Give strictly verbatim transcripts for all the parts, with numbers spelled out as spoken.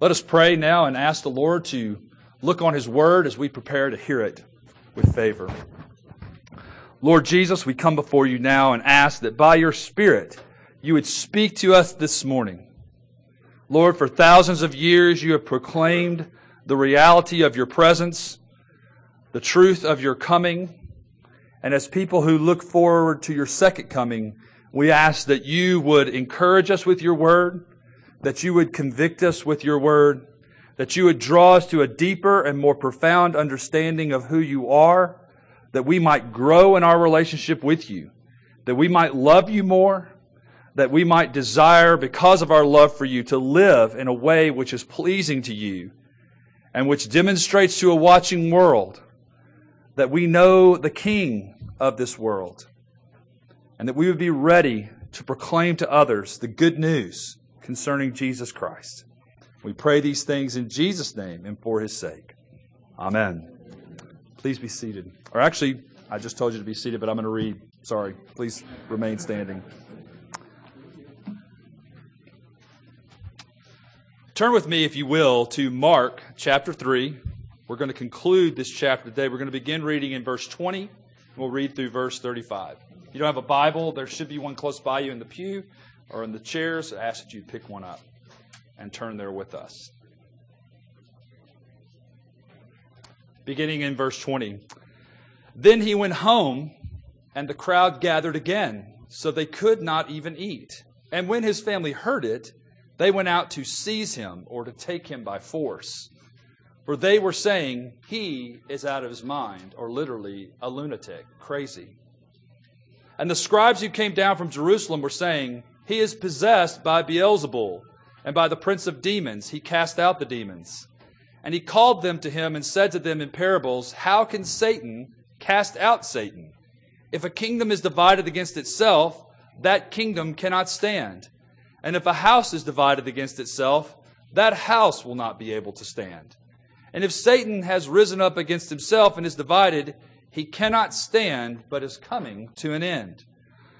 Let us pray now and ask the Lord to look on His Word as we prepare to hear it with favor. Lord Jesus, we come before You now and ask that by Your Spirit You would speak to us this morning. Lord, for thousands of years You have proclaimed the reality of Your presence, the truth of Your coming, and as people who look forward to Your second coming, we ask that You would encourage us with Your Word, that You would convict us with Your Word, that You would draw us to a deeper and more profound understanding of who You are, that we might grow in our relationship with You, that we might love You more, that we might desire, because of our love for You, to live in a way which is pleasing to You and which demonstrates to a watching world that we know the King of this world, and that we would be ready to proclaim to others the good news concerning Jesus Christ. We pray these things in Jesus' name and for His sake. Amen. Please be seated. Or actually, I just told you to be seated, but I'm going to read. Sorry. Please remain standing. Turn with me, if you will, to Mark chapter three. We're going to conclude this chapter today. We're going to begin reading in verse twenty, and we'll read through verse thirty-five. If you don't have a Bible, there should be one close by you in the pew or in the chairs. I ask that you pick one up and turn there with us. Beginning in verse twenty. Then He went home, and the crowd gathered again, so they could not even eat. And when His family heard it, they went out to seize Him, or to take Him by force. For they were saying, "He is out of his mind," or literally, "a lunatic, crazy." And the scribes who came down from Jerusalem were saying, "He is possessed by Beelzebul, and by the prince of demons he cast out the demons." And He called them to Him and said to them in parables, "How can Satan cast out Satan? If a kingdom is divided against itself, that kingdom cannot stand. And if a house is divided against itself, that house will not be able to stand. And if Satan has risen up against himself and is divided, he cannot stand, but is coming to an end.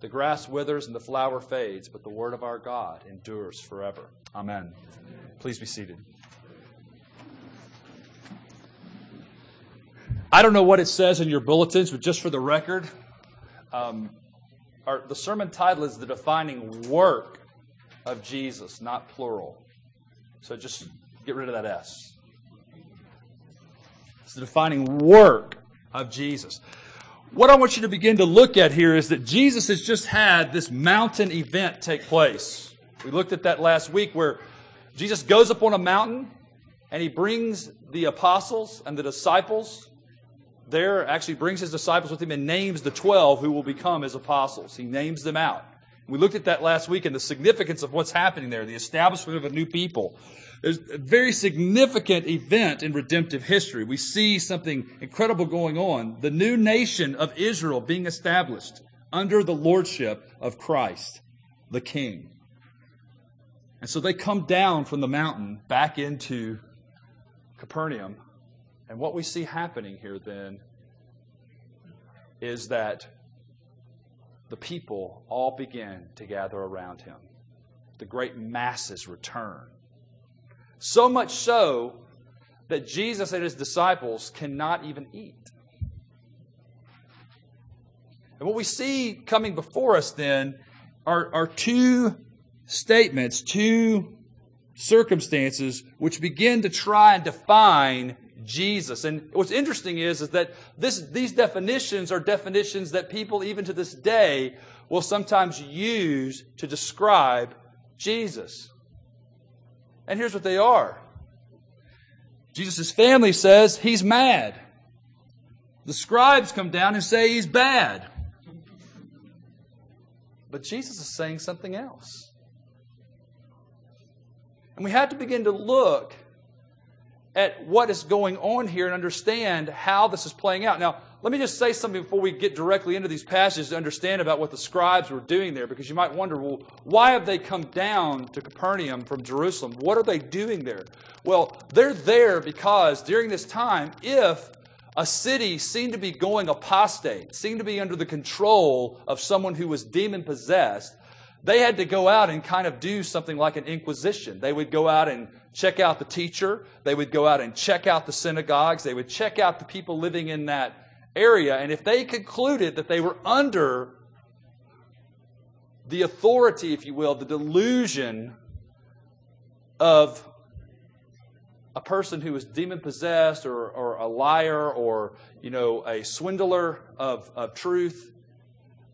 The grass withers and the flower fades, but the word of our God endures forever. Amen. Please be seated. I don't know what it says in your bulletins, but just for the record, um, our, the sermon title is "The Defining Work of Jesus," not plural. So just get rid of that S. The defining work of Jesus. What I want you to begin to look at here is that Jesus has just had this mountain event take place. We looked at that last week, where Jesus goes up on a mountain and He brings the apostles and the disciples there, actually brings His disciples with Him and names the twelve who will become His apostles. He names them out. We looked at that last week and the significance of what's happening there, the establishment of a new people. There's a very significant event in redemptive history. We see something incredible going on. The new nation of Israel being established under the lordship of Christ, the King. And so they come down from the mountain back into Capernaum. And what we see happening here then is that the people all begin to gather around Him. The great masses return. So much so that Jesus and His disciples cannot even eat. And what we see coming before us then are, are two statements, two circumstances which begin to try and define Jesus. And what's interesting is, is that this, these definitions are definitions that people even to this day will sometimes use to describe Jesus. And here's what they are. Jesus' family says he's mad. The scribes come down and say he's bad. But Jesus is saying something else. And we have to begin to look at what is going on here and understand how this is playing out. Now, let me just say something before we get directly into these passages to understand about what the scribes were doing there, because you might wonder, well, why have they come down to Capernaum from Jerusalem? What are they doing there? Well, they're there because during this time, if a city seemed to be going apostate, seemed to be under the control of someone who was demon-possessed, they had to go out and kind of do something like an inquisition. They would go out and check out the teacher. They would go out and check out the synagogues. They would check out the people living in that area. And if they concluded that they were under the authority, if you will, the delusion of a person who is demon-possessed or, or a liar or, you know, a swindler of, of truth,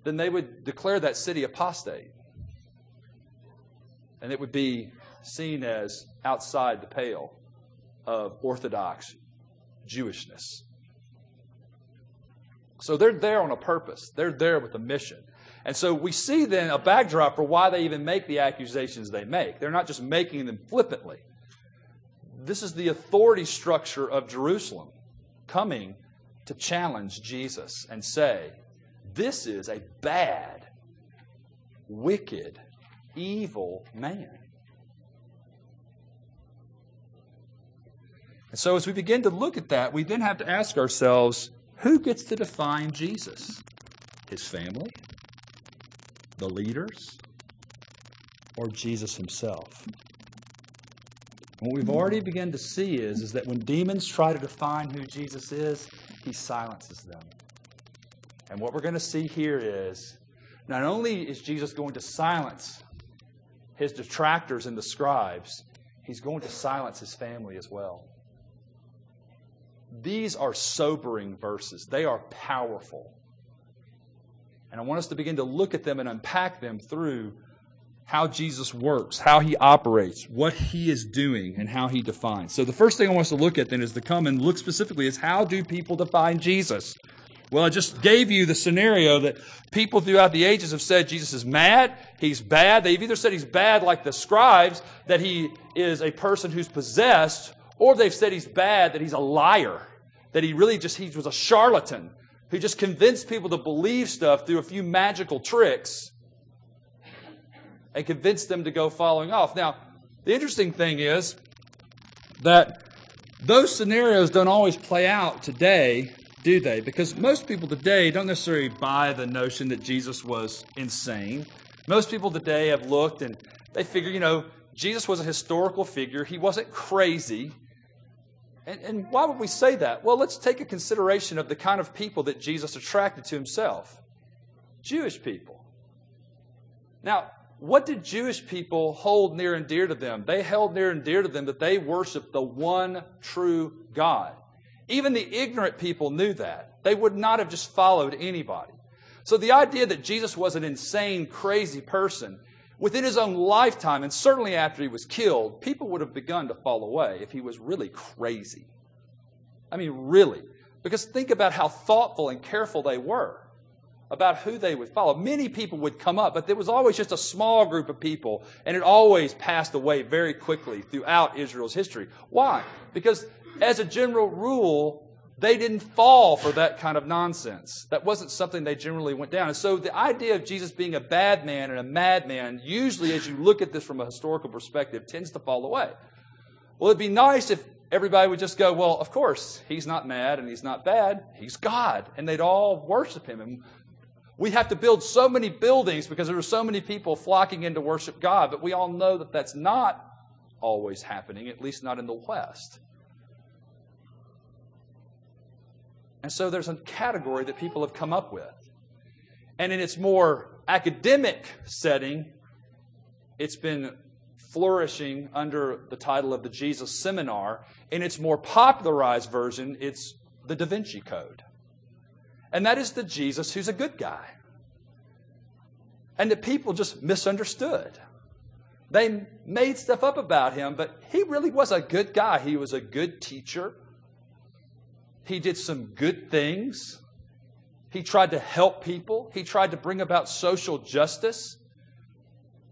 then they would declare that city apostate. And it would be seen as outside the pale of Orthodox Jewishness. So they're there on a purpose. They're there with a mission. And so we see then a backdrop for why they even make the accusations they make. They're not just making them flippantly. This is the authority structure of Jerusalem coming to challenge Jesus and say, this is a bad, wicked, evil man. And so as we begin to look at that, we then have to ask ourselves, who gets to define Jesus? His family? The leaders? Or Jesus himself? And what we've already begun to see is, is that when demons try to define who Jesus is, he silences them. And what we're going to see here is, not only is Jesus going to silence his detractors and the scribes, he's going to silence his family as well. These are sobering verses. They are powerful. And I want us to begin to look at them and unpack them through how Jesus works, how he operates, what he is doing, and how he defines. So the first thing I want us to look at then is to come and look specifically is how do people define Jesus? Well, I just gave you the scenario that people throughout the ages have said Jesus is mad, he's bad. They've either said he's bad like the scribes, that he is a person who's possessed, or they've said he's bad, that he's a liar, that he really just he was a charlatan who just convinced people to believe stuff through a few magical tricks and convinced them to go following off. Now, the interesting thing is that those scenarios don't always play out today, do they? Because most people today don't necessarily buy the notion that Jesus was insane. Most people today have looked and they figure, you know, Jesus was a historical figure. He wasn't crazy. And, and why would we say that? Well, let's take a consideration of the kind of people that Jesus attracted to himself. Jewish people. Now, what did Jewish people hold near and dear to them? They held near and dear to them that they worshiped the one true God. Even the ignorant people knew that. They would not have just followed anybody. So the idea that Jesus was an insane, crazy person, within his own lifetime, and certainly after he was killed, people would have begun to fall away if he was really crazy. I mean, really. Because think about how thoughtful and careful they were about who they would follow. Many people would come up, but there was always just a small group of people, and it always passed away very quickly throughout Israel's history. Why? Because as a general rule, they didn't fall for that kind of nonsense. That wasn't something they generally went down. And so the idea of Jesus being a bad man and a madman, usually as you look at this from a historical perspective, tends to fall away. Well, it'd be nice if everybody would just go, well, of course, he's not mad and he's not bad. He's God. And they'd all worship him. And we have to build so many buildings because there were so many people flocking in to worship God. But we all know that that's not always happening, at least not in the West. And so there's a category that people have come up with. And in its more academic setting, it's been flourishing under the title of the Jesus Seminar. In its more popularized version, it's the Da Vinci Code. And that is the Jesus who's a good guy. And the people just misunderstood. They made stuff up about him, but he really was a good guy. He was a good teacher. He did some good things. He tried to help people. He tried to bring about social justice.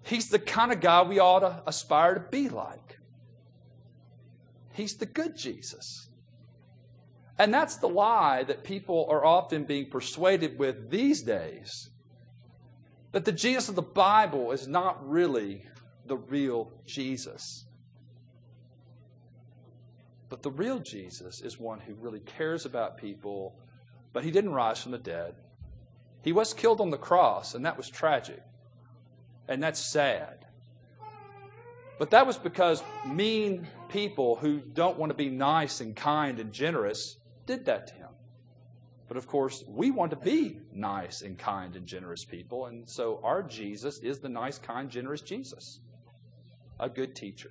He's the kind of guy we ought to aspire to be like. He's the good Jesus. And that's the lie that people are often being persuaded with these days. That the Jesus of the Bible is not really the real Jesus. But the real Jesus is one who really cares about people. But he didn't rise from the dead. He was killed on the cross, and that was tragic. And that's sad. But that was because mean people who don't want to be nice and kind and generous did that to him. But of course, we want to be nice and kind and generous people. And so our Jesus is the nice, kind, generous Jesus. A good teacher.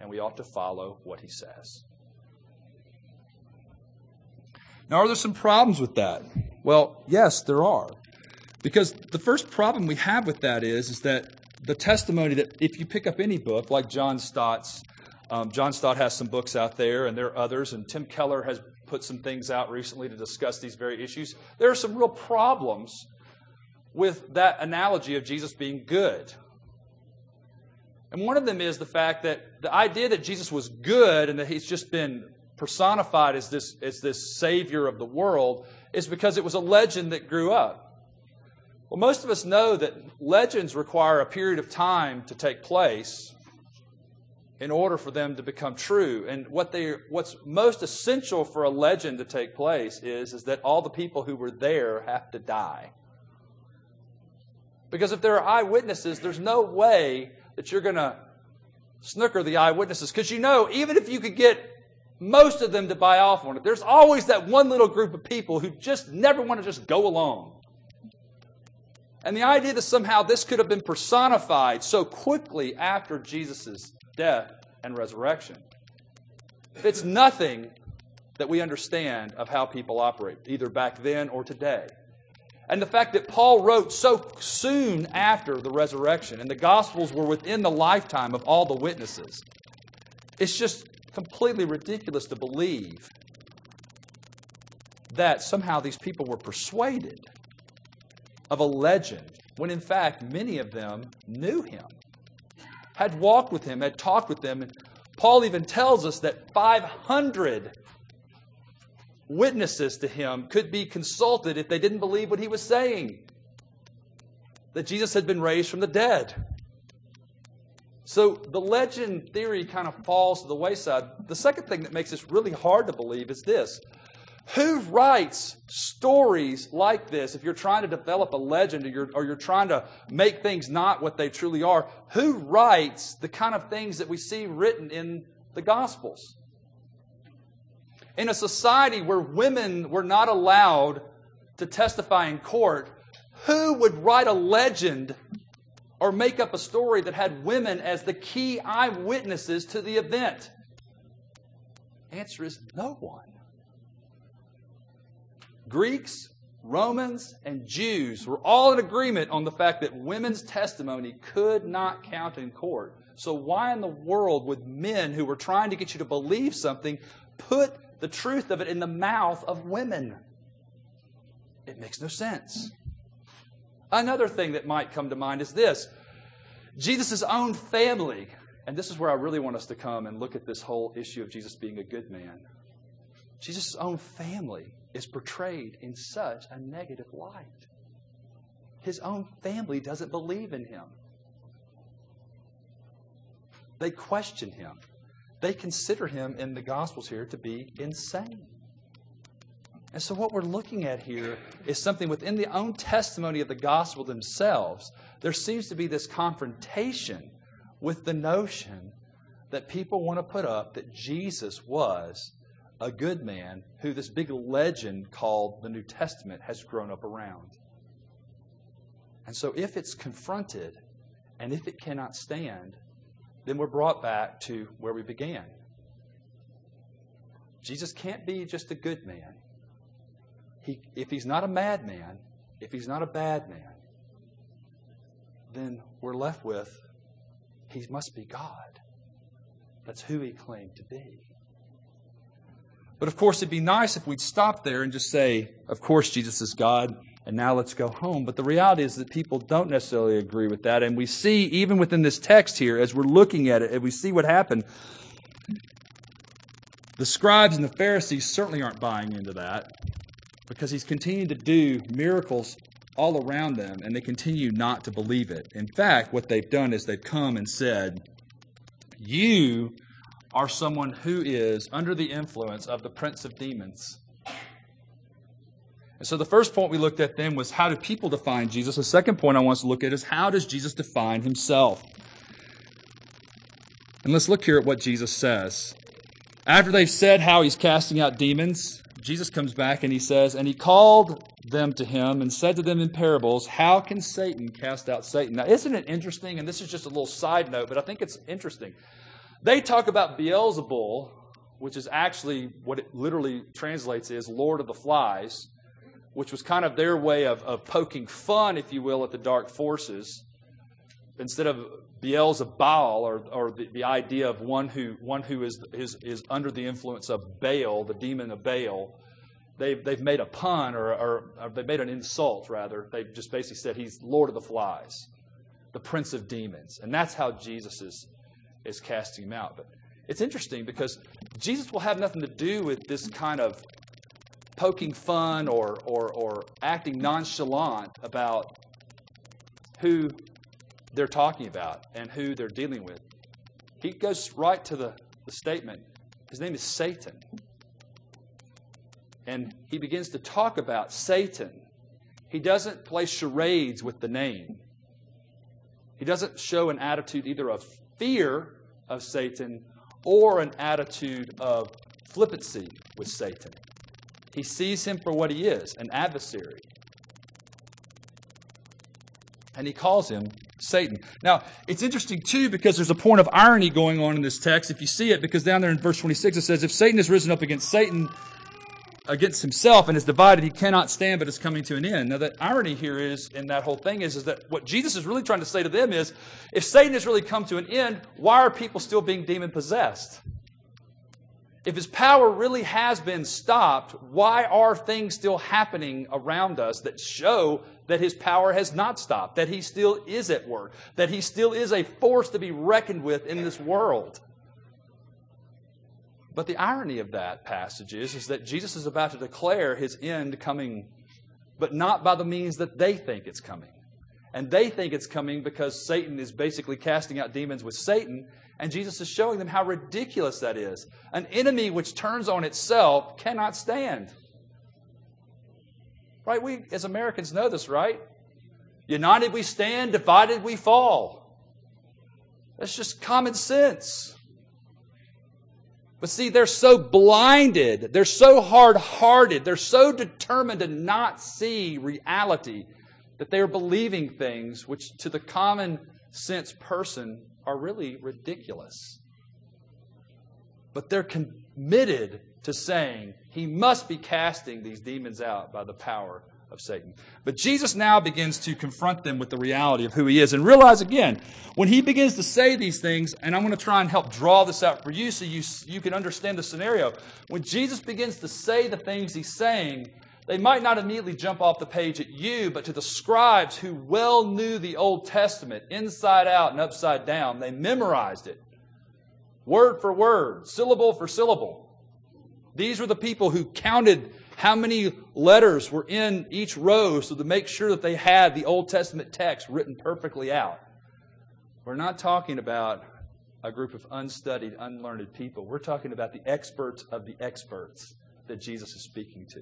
And we ought to follow what he says. Now, are there some problems with that? Well, yes, there are. Because the first problem we have with that is, is that the testimony that if you pick up any book, like John Stott's, um, John Stott has some books out there, and there are others, and Tim Keller has put some things out recently to discuss these very issues. There are some real problems with that analogy of Jesus being good. And one of them is the fact that the idea that Jesus was good and that he's just been personified as this, as this savior of the world is because it was a legend that grew up. Well, most of us know that legends require a period of time to take place in order for them to become true. And what they, what's most essential for a legend to take place is, is that all the people who were there have to die. Because if there are eyewitnesses, there's no way that you're going to snooker the eyewitnesses. Because you know, even if you could get most of them to buy off on it, there's always that one little group of people who just never want to just go along. And the idea that somehow this could have been personified so quickly after Jesus' death and resurrection, it's nothing that we understand of how people operate, either back then or today. And the fact that Paul wrote so soon after the resurrection, and the Gospels were within the lifetime of all the witnesses, it's just completely ridiculous to believe that somehow these people were persuaded of a legend, when in fact many of them knew him, had walked with him, had talked with him. And Paul even tells us that five hundred witnesses to him could be consulted if they didn't believe what he was saying, that Jesus had been raised from the dead. So the legend theory kind of falls to the wayside. The second thing that makes this really hard to believe is this. Who writes stories like this? If you're trying to develop a legend or you're, or you're trying to make things not what they truly are, who writes the kind of things that we see written in the Gospels? In a society where women were not allowed to testify in court, who would write a legend or make up a story that had women as the key eyewitnesses to the event? The answer is no one. Greeks, Romans, and Jews were all in agreement on the fact that women's testimony could not count in court. So why in the world would men who were trying to get you to believe something put the truth of it in the mouth of women? It makes no sense. Another thing that might come to mind is this. Jesus' own family, and this is where I really want us to come and look at this whole issue of Jesus being a good man. Jesus' own family is portrayed in such a negative light. His own family doesn't believe in him. They question him. They consider him in the Gospels here to be insane. And so what we're looking at here is something within the own testimony of the Gospel themselves. There seems to be this confrontation with the notion that people want to put up that Jesus was a good man who this big legend called the New Testament has grown up around. And so if it's confronted and if it cannot stand, then we're brought back to where we began. Jesus can't be just a good man. He, if he's not a madman, if he's not a bad man, then we're left with, he must be God. That's who he claimed to be. But of course, it'd be nice if we'd stop there and just say, of course, Jesus is God, and now let's go home. But the reality is that people don't necessarily agree with that. And we see, even within this text here, as we're looking at it, and we see what happened, the scribes and the Pharisees certainly aren't buying into that, because he's continuing to do miracles all around them, and they continue not to believe it. In fact, what they've done is they've come and said, you are someone who is under the influence of the prince of demons. And so the first point we looked at then was, how do people define Jesus? The second point I want us to look at is, how does Jesus define himself? And let's look here at what Jesus says. After they've said how he's casting out demons, Jesus comes back and he says, and he called them to him and said to them in parables, how can Satan cast out Satan? Now, isn't it interesting? And this is just a little side note, but I think it's interesting. They talk about Beelzebul, which is actually what it literally translates as Lord of the Flies, which was kind of their way of, of poking fun, if you will, at the dark forces, instead of Beelzebul, or, or the, the idea of one who one who is, is is under the influence of Baal, the demon of Baal. They've, they've made a pun, or, or, or they've made an insult, rather. They've just basically said he's Lord of the Flies, the prince of demons. And that's how Jesus is, is casting him out. But it's interesting, because Jesus will have nothing to do with this kind of poking fun or, or, or acting nonchalant about who they're talking about and who they're dealing with. He goes right to the, the statement. His name is Satan. And he begins to talk about Satan. He doesn't play charades with the name. He doesn't show an attitude either of fear of Satan or an attitude of flippancy with Satan. He sees him for what he is, an adversary. And he calls him Satan. Now, it's interesting, too, because there's a point of irony going on in this text, if you see it, because down there in verse twenty-six it says, if Satan is risen up against Satan, against himself, and is divided, he cannot stand, but is coming to an end. Now, the irony here is, in that whole thing, is, is that what Jesus is really trying to say to them is, if Satan has really come to an end, why are people still being demon-possessed? If his power really has been stopped, why are things still happening around us that show that his power has not stopped, that he still is at work, that he still is a force to be reckoned with in this world? But the irony of that passage is, is that Jesus is about to declare his end coming, but not by the means that they think it's coming. And they think it's coming because Satan is basically casting out demons with Satan, and Jesus is showing them how ridiculous that is. An enemy which turns on itself cannot stand. Right? We, as Americans, know this, right? United we stand, divided we fall. That's just common sense. But see, they're so blinded, they're so hard-hearted, they're so determined to not see reality that they're believing things which, to the common sense person, are really ridiculous. But they're committed to saying, he must be casting these demons out by the power of Satan. But Jesus now begins to confront them with the reality of who he is. And realize again, when he begins to say these things, and I'm going to try and help draw this out for you so you, you can understand the scenario. When Jesus begins to say the things he's saying, they might not immediately jump off the page at you, but to the scribes who well knew the Old Testament, inside out and upside down, they memorized it. Word for word, syllable for syllable. These were the people who counted how many letters were in each row so to make sure that they had the Old Testament text written perfectly out. We're not talking about a group of unstudied, unlearned people. We're talking about the experts of the experts that Jesus is speaking to.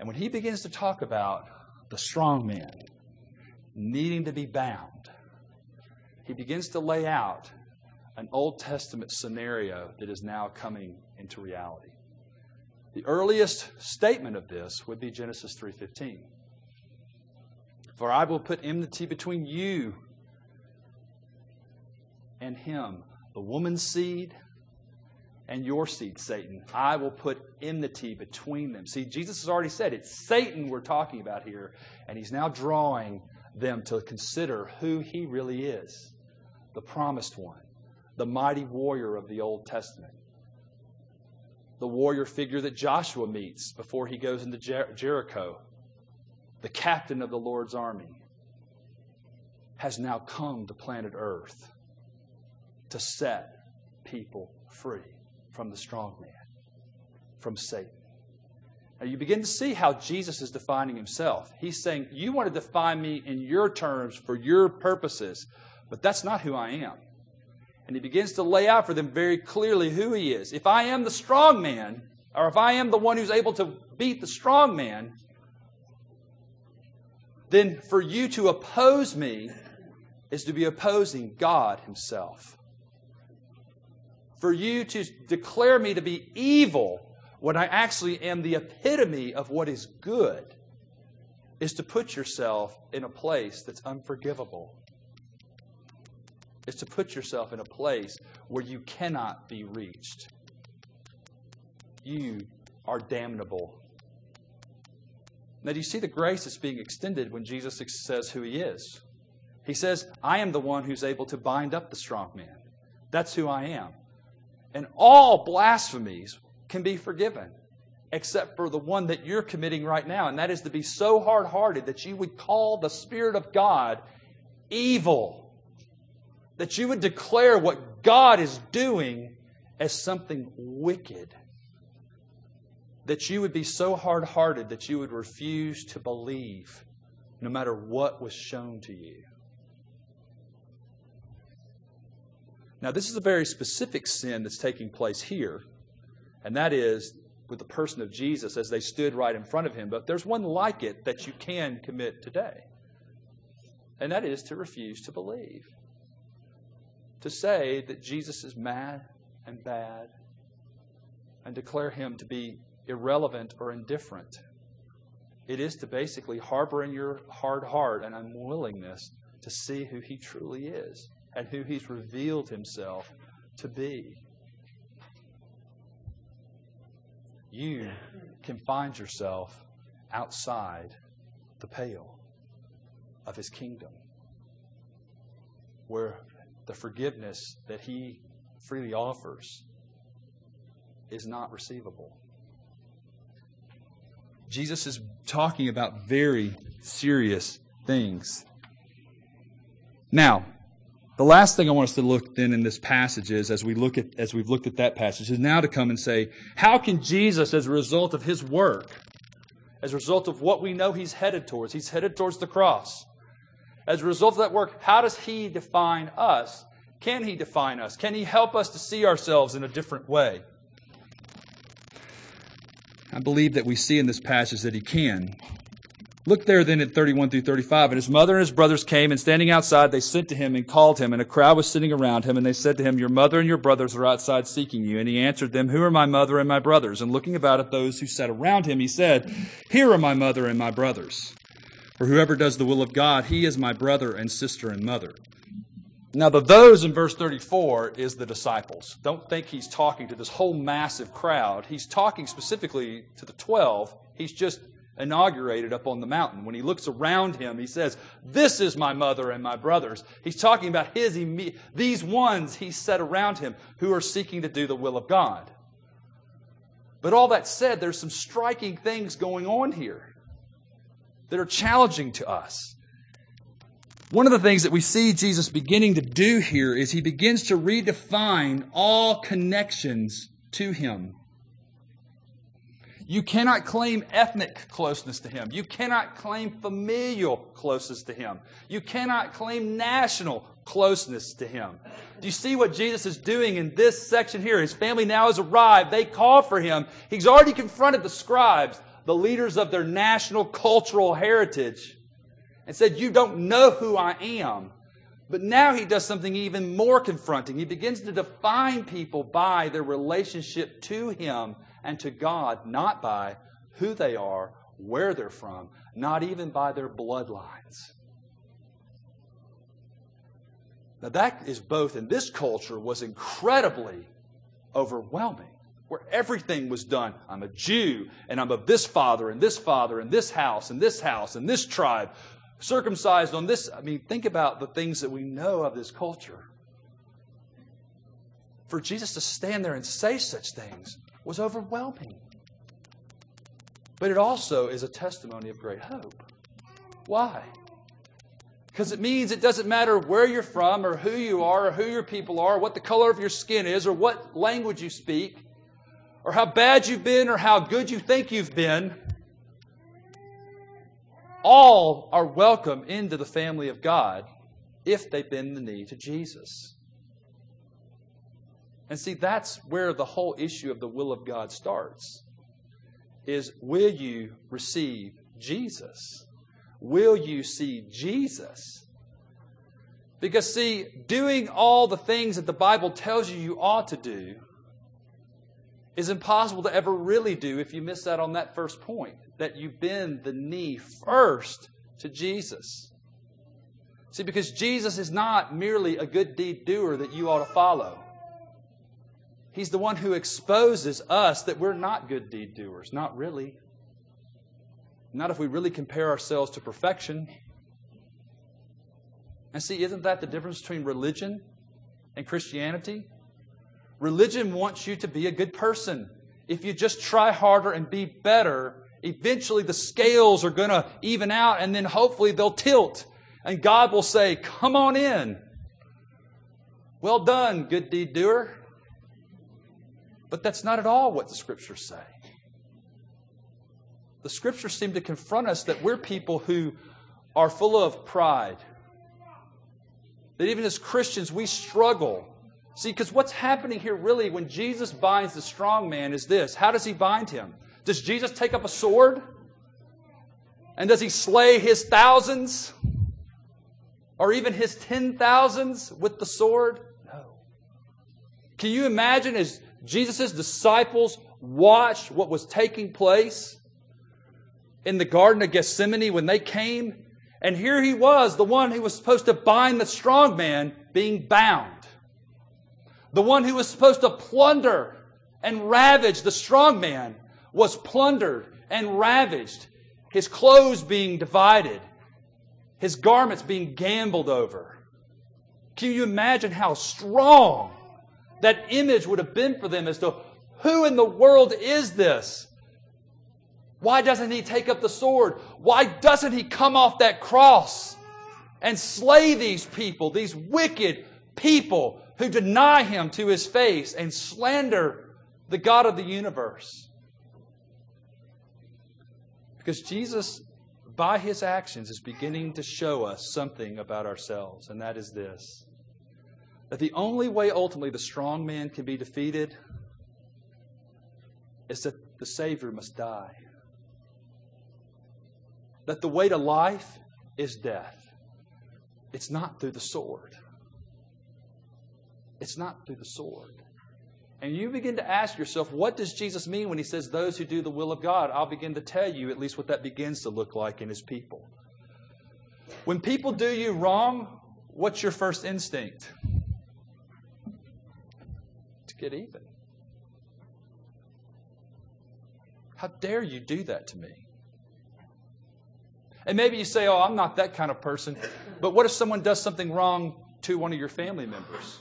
And when he begins to talk about the strong man needing to be bound, he begins to lay out an Old Testament scenario that is now coming into reality. The earliest statement of this would be Genesis three fifteen. For I will put enmity between you and him, the woman's seed and your seed, Satan. I will put enmity between them. See, Jesus has already said it's Satan we're talking about here, and he's now drawing them to consider who he really is, the promised one, the mighty warrior of the Old Testament, the warrior figure that Joshua meets before he goes into Jer- Jericho, the captain of the Lord's army, has now come to planet Earth to set people free from the strong man, from Satan. Now you begin to see how Jesus is defining himself. He's saying, you want to define me in your terms for your purposes, but that's not who I am. And he begins to lay out for them very clearly who he is. If I am the strong man, or if I am the one who's able to beat the strong man, then for you to oppose me is to be opposing God himself. For you to declare me to be evil when I actually am the epitome of what is good is to put yourself in a place that's unforgivable. Is to put yourself in a place where you cannot be reached. You are damnable. Now, do you see the grace that's being extended when Jesus says who he is? He says, I am the one who's able to bind up the strong man. That's who I am. And all blasphemies can be forgiven, except for the one that you're committing right now, and that is to be so hard-hearted that you would call the Spirit of God evil. That you would declare what God is doing as something wicked. That you would be so hard-hearted that you would refuse to believe no matter what was shown to you. Now, this is a very specific sin that's taking place here, and that is with the person of Jesus as they stood right in front of him. But there's one like it that you can commit today, and that is to refuse to believe. To say that Jesus is mad and bad and declare him to be irrelevant or indifferent. It is to basically harbor in your hard heart an unwillingness to see who he truly is and who he's revealed himself to be. You can find yourself outside the pale of his kingdom, where the forgiveness that he freely offers is not receivable. Jesus is talking about very serious things. Now, the last thing I want us to look then in this passage is, as we look at as we've looked at that passage, is now to come and say, how can Jesus, as a result of his work, as a result of what we know he's headed towards, he's headed towards the cross. As a result of that work, how does he define us? Can he define us? Can he help us to see ourselves in a different way? I believe that we see in this passage that he can. Look there then at thirty-one through thirty-five. And his mother and his brothers came, and standing outside, they sent to him and called him. And a crowd was sitting around him, and they said to him, your mother and your brothers are outside seeking you. And he answered them, who are my mother and my brothers? And looking about at those who sat around him, he said, here are my mother and my brothers. For whoever does the will of God, he is my brother and sister and mother. Now, the those in verse thirty-four is the disciples. Don't think he's talking to this whole massive crowd. He's talking specifically to the twelve. He's just inaugurated up on the mountain. When he looks around him, he says, this is my mother and my brothers. He's talking about his imme- these ones he set around him who are seeking to do the will of God. But all that said, there's some striking things going on here that are challenging to us. One of the things that we see Jesus beginning to do here is he begins to redefine all connections to him. You cannot claim ethnic closeness to him. You cannot claim familial closeness to him. You cannot claim national closeness to him. Do you see what Jesus is doing in this section here? His family now has arrived. They call for him. He's already confronted the scribes, the leaders of their national cultural heritage, and said, you don't know who I am. But now he does something even more confronting. He begins to define people by their relationship to him and to God, not by who they are, where they're from, not even by their bloodlines. Now that is both in this culture was incredibly overwhelming, where everything was done. I'm a Jew, and I'm of this father, and this father, and this house, and this house, and this tribe, circumcised on this. I mean, think about the things that we know of this culture. For Jesus to stand there and say such things was overwhelming. But it also is a testimony of great hope. Why? Because it means it doesn't matter where you're from or who you are or who your people are, or what the color of your skin is or what language you speak or how bad you've been or how good you think you've been. All are welcome into the family of God if they bend the knee to Jesus. And see, that's where the whole issue of the will of God starts. Is will you receive Jesus? Will you see Jesus? Because see, doing all the things that the Bible tells you you ought to do is impossible to ever really do if you miss out on that first point, that you bend the knee first to Jesus. See, because Jesus is not merely a good deed doer that you ought to follow. He's the one who exposes us that we're not good deed doers. Not really. Not if we really compare ourselves to perfection. And see, isn't that the difference between religion and Christianity? Religion wants you to be a good person. If you just try harder and be better, eventually the scales are going to even out and then hopefully they'll tilt. And God will say, come on in. Well done, good deed doer. But that's not at all what the Scriptures say. The Scriptures seem to confront us that we're people who are full of pride. That even as Christians, we struggle. See, because what's happening here really when Jesus binds the strong man is this. How does He bind him? Does Jesus take up a sword? And does He slay His thousands? Or even His ten thousands with the sword? No. Can you imagine as Jesus' disciples watched what was taking place in the Garden of Gethsemane when they came? And here He was, the one who was supposed to bind the strong man, being bound. The one who was supposed to plunder and ravage the strong man was plundered and ravaged. His clothes being divided. His garments being gambled over. Can you imagine how strong that image would have been for them as to who in the world is this? Why doesn't He take up the sword? Why doesn't He come off that cross and slay these people, these wicked people who deny Him to His face and slander the God of the universe? Because Jesus, by His actions, is beginning to show us something about ourselves, and that is this. That the only way ultimately the strong man can be defeated is that the Savior must die. That the way to life is death. It's not through the sword. It's not through the sword. And you begin to ask yourself, what does Jesus mean when He says those who do the will of God? I'll begin to tell you at least what that begins to look like in His people. When people do you wrong, what's your first instinct? Get even. How dare you do that to me? And maybe you say, oh, I'm not that kind of person. But what if someone does something wrong to one of your family members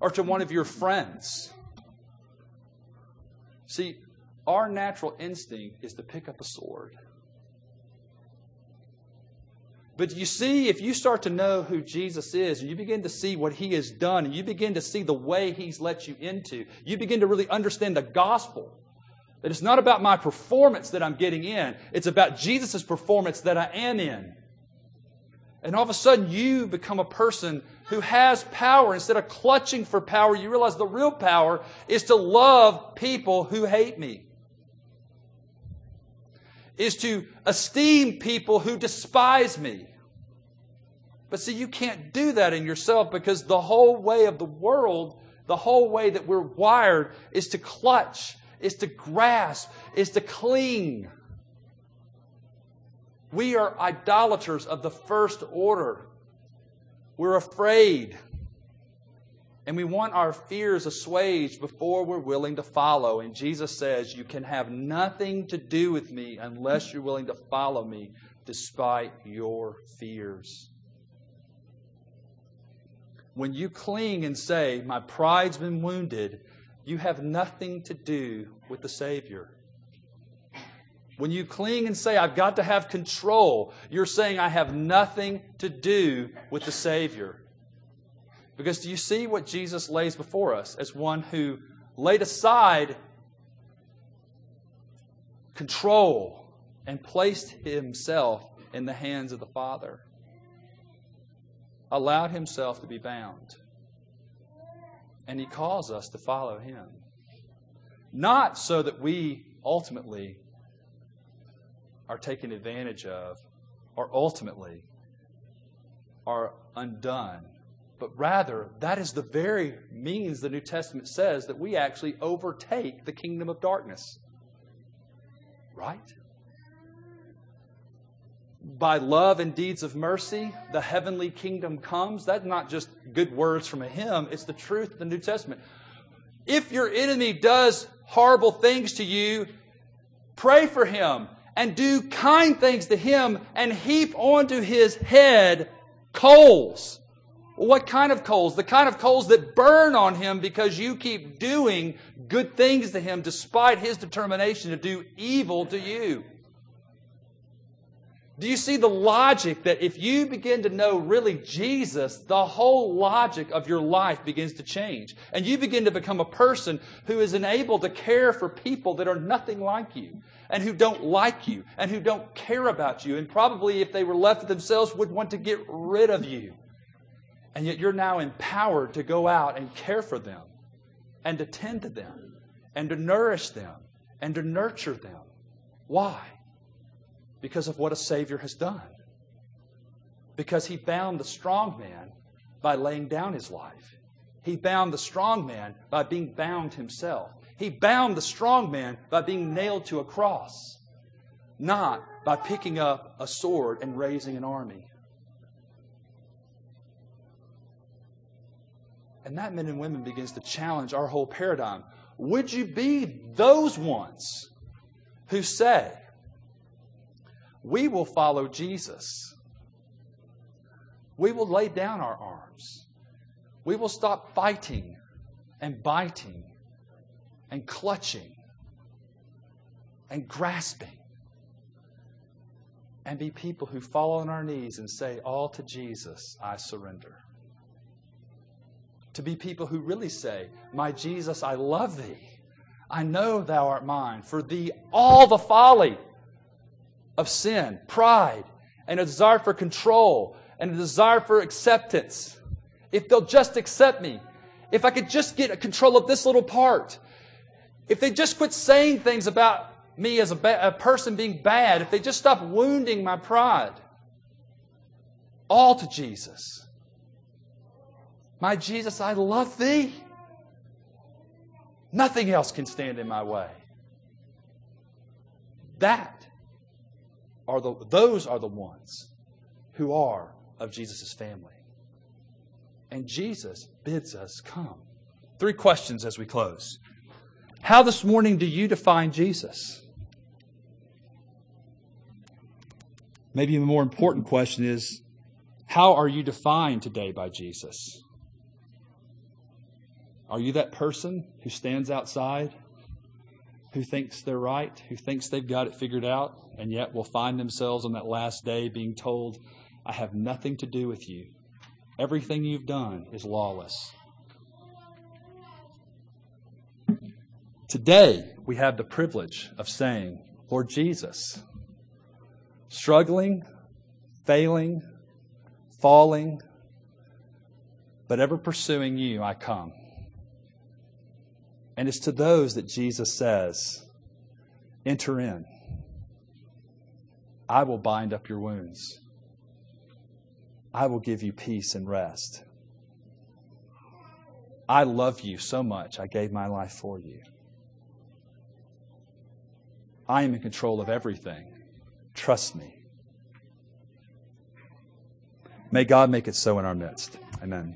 or to one of your friends? See, our natural instinct is to pick up a sword. But you see, if you start to know who Jesus is, and you begin to see what He has done, and you begin to see the way He's let you into, you begin to really understand the gospel. That it's not about my performance that I'm getting in. It's about Jesus' performance that I am in. And all of a sudden, you become a person who has power. Instead of clutching for power, you realize the real power is to love people who hate me. Is to esteem people who despise me. But see, you can't do that in yourself because the whole way of the world, the whole way that we're wired is to clutch, is to grasp, is to cling. We are idolaters of the first order. We're afraid. And we want our fears assuaged before we're willing to follow. And Jesus says, you can have nothing to do with me unless you're willing to follow me despite your fears. When you cling and say, my pride's been wounded, you have nothing to do with the Savior. When you cling and say, I've got to have control, you're saying, I have nothing to do with the Savior. Because do you see what Jesus lays before us as one who laid aside control and placed himself in the hands of the Father? Allowed himself to be bound. And he calls us to follow him. Not so that we ultimately are taken advantage of or ultimately are undone. But rather, that is the very means the New Testament says that we actually overtake the kingdom of darkness. Right? By love and deeds of mercy, the heavenly kingdom comes. That's not just good words from a hymn. It's the truth of the New Testament. If your enemy does horrible things to you, pray for him and do kind things to him and heap onto his head coals. What kind of coals? The kind of coals that burn on him because you keep doing good things to him despite his determination to do evil to you. Do you see the logic that if you begin to know really Jesus, the whole logic of your life begins to change? And you begin to become a person who is enabled to care for people that are nothing like you and who don't like you and who don't care about you and probably if they were left to themselves would want to get rid of you. And yet you're now empowered to go out and care for them and to tend to them and to nourish them and to nurture them. Why? Because of what a Savior has done. Because he bound the strong man by laying down his life. He bound the strong man by being bound himself. He bound the strong man by being nailed to a cross, not by picking up a sword and raising an army. And that, men and women, begins to challenge our whole paradigm. Would you be those ones who say, we will follow Jesus. We will lay down our arms. We will stop fighting and biting and clutching and grasping and be people who fall on our knees and say, all to Jesus I surrender. To be people who really say, my Jesus, I love thee. I know thou art mine. For thee all the folly of sin, pride, and a desire for control, and a desire for acceptance. If they'll just accept me. If I could just get control of this little part. If they just quit saying things about me as a, ba- a person being bad. If they just stop wounding my pride. All to Jesus. My Jesus, I love thee. Nothing else can stand in my way. That are the, those are the ones who are of Jesus' family. And Jesus bids us come. Three questions as we close. How this morning do you define Jesus? Maybe a more important question is, how are you defined today by Jesus? Are you that person who stands outside, who thinks they're right, who thinks they've got it figured out, and yet will find themselves on that last day being told, I have nothing to do with you. Everything you've done is lawless. Today, we have the privilege of saying, Lord Jesus, struggling, failing, falling, but ever pursuing you, I come. And it's to those that Jesus says, enter in. I will bind up your wounds. I will give you peace and rest. I love you so much, I gave my life for you. I am in control of everything. Trust me. May God make it so in our midst. Amen.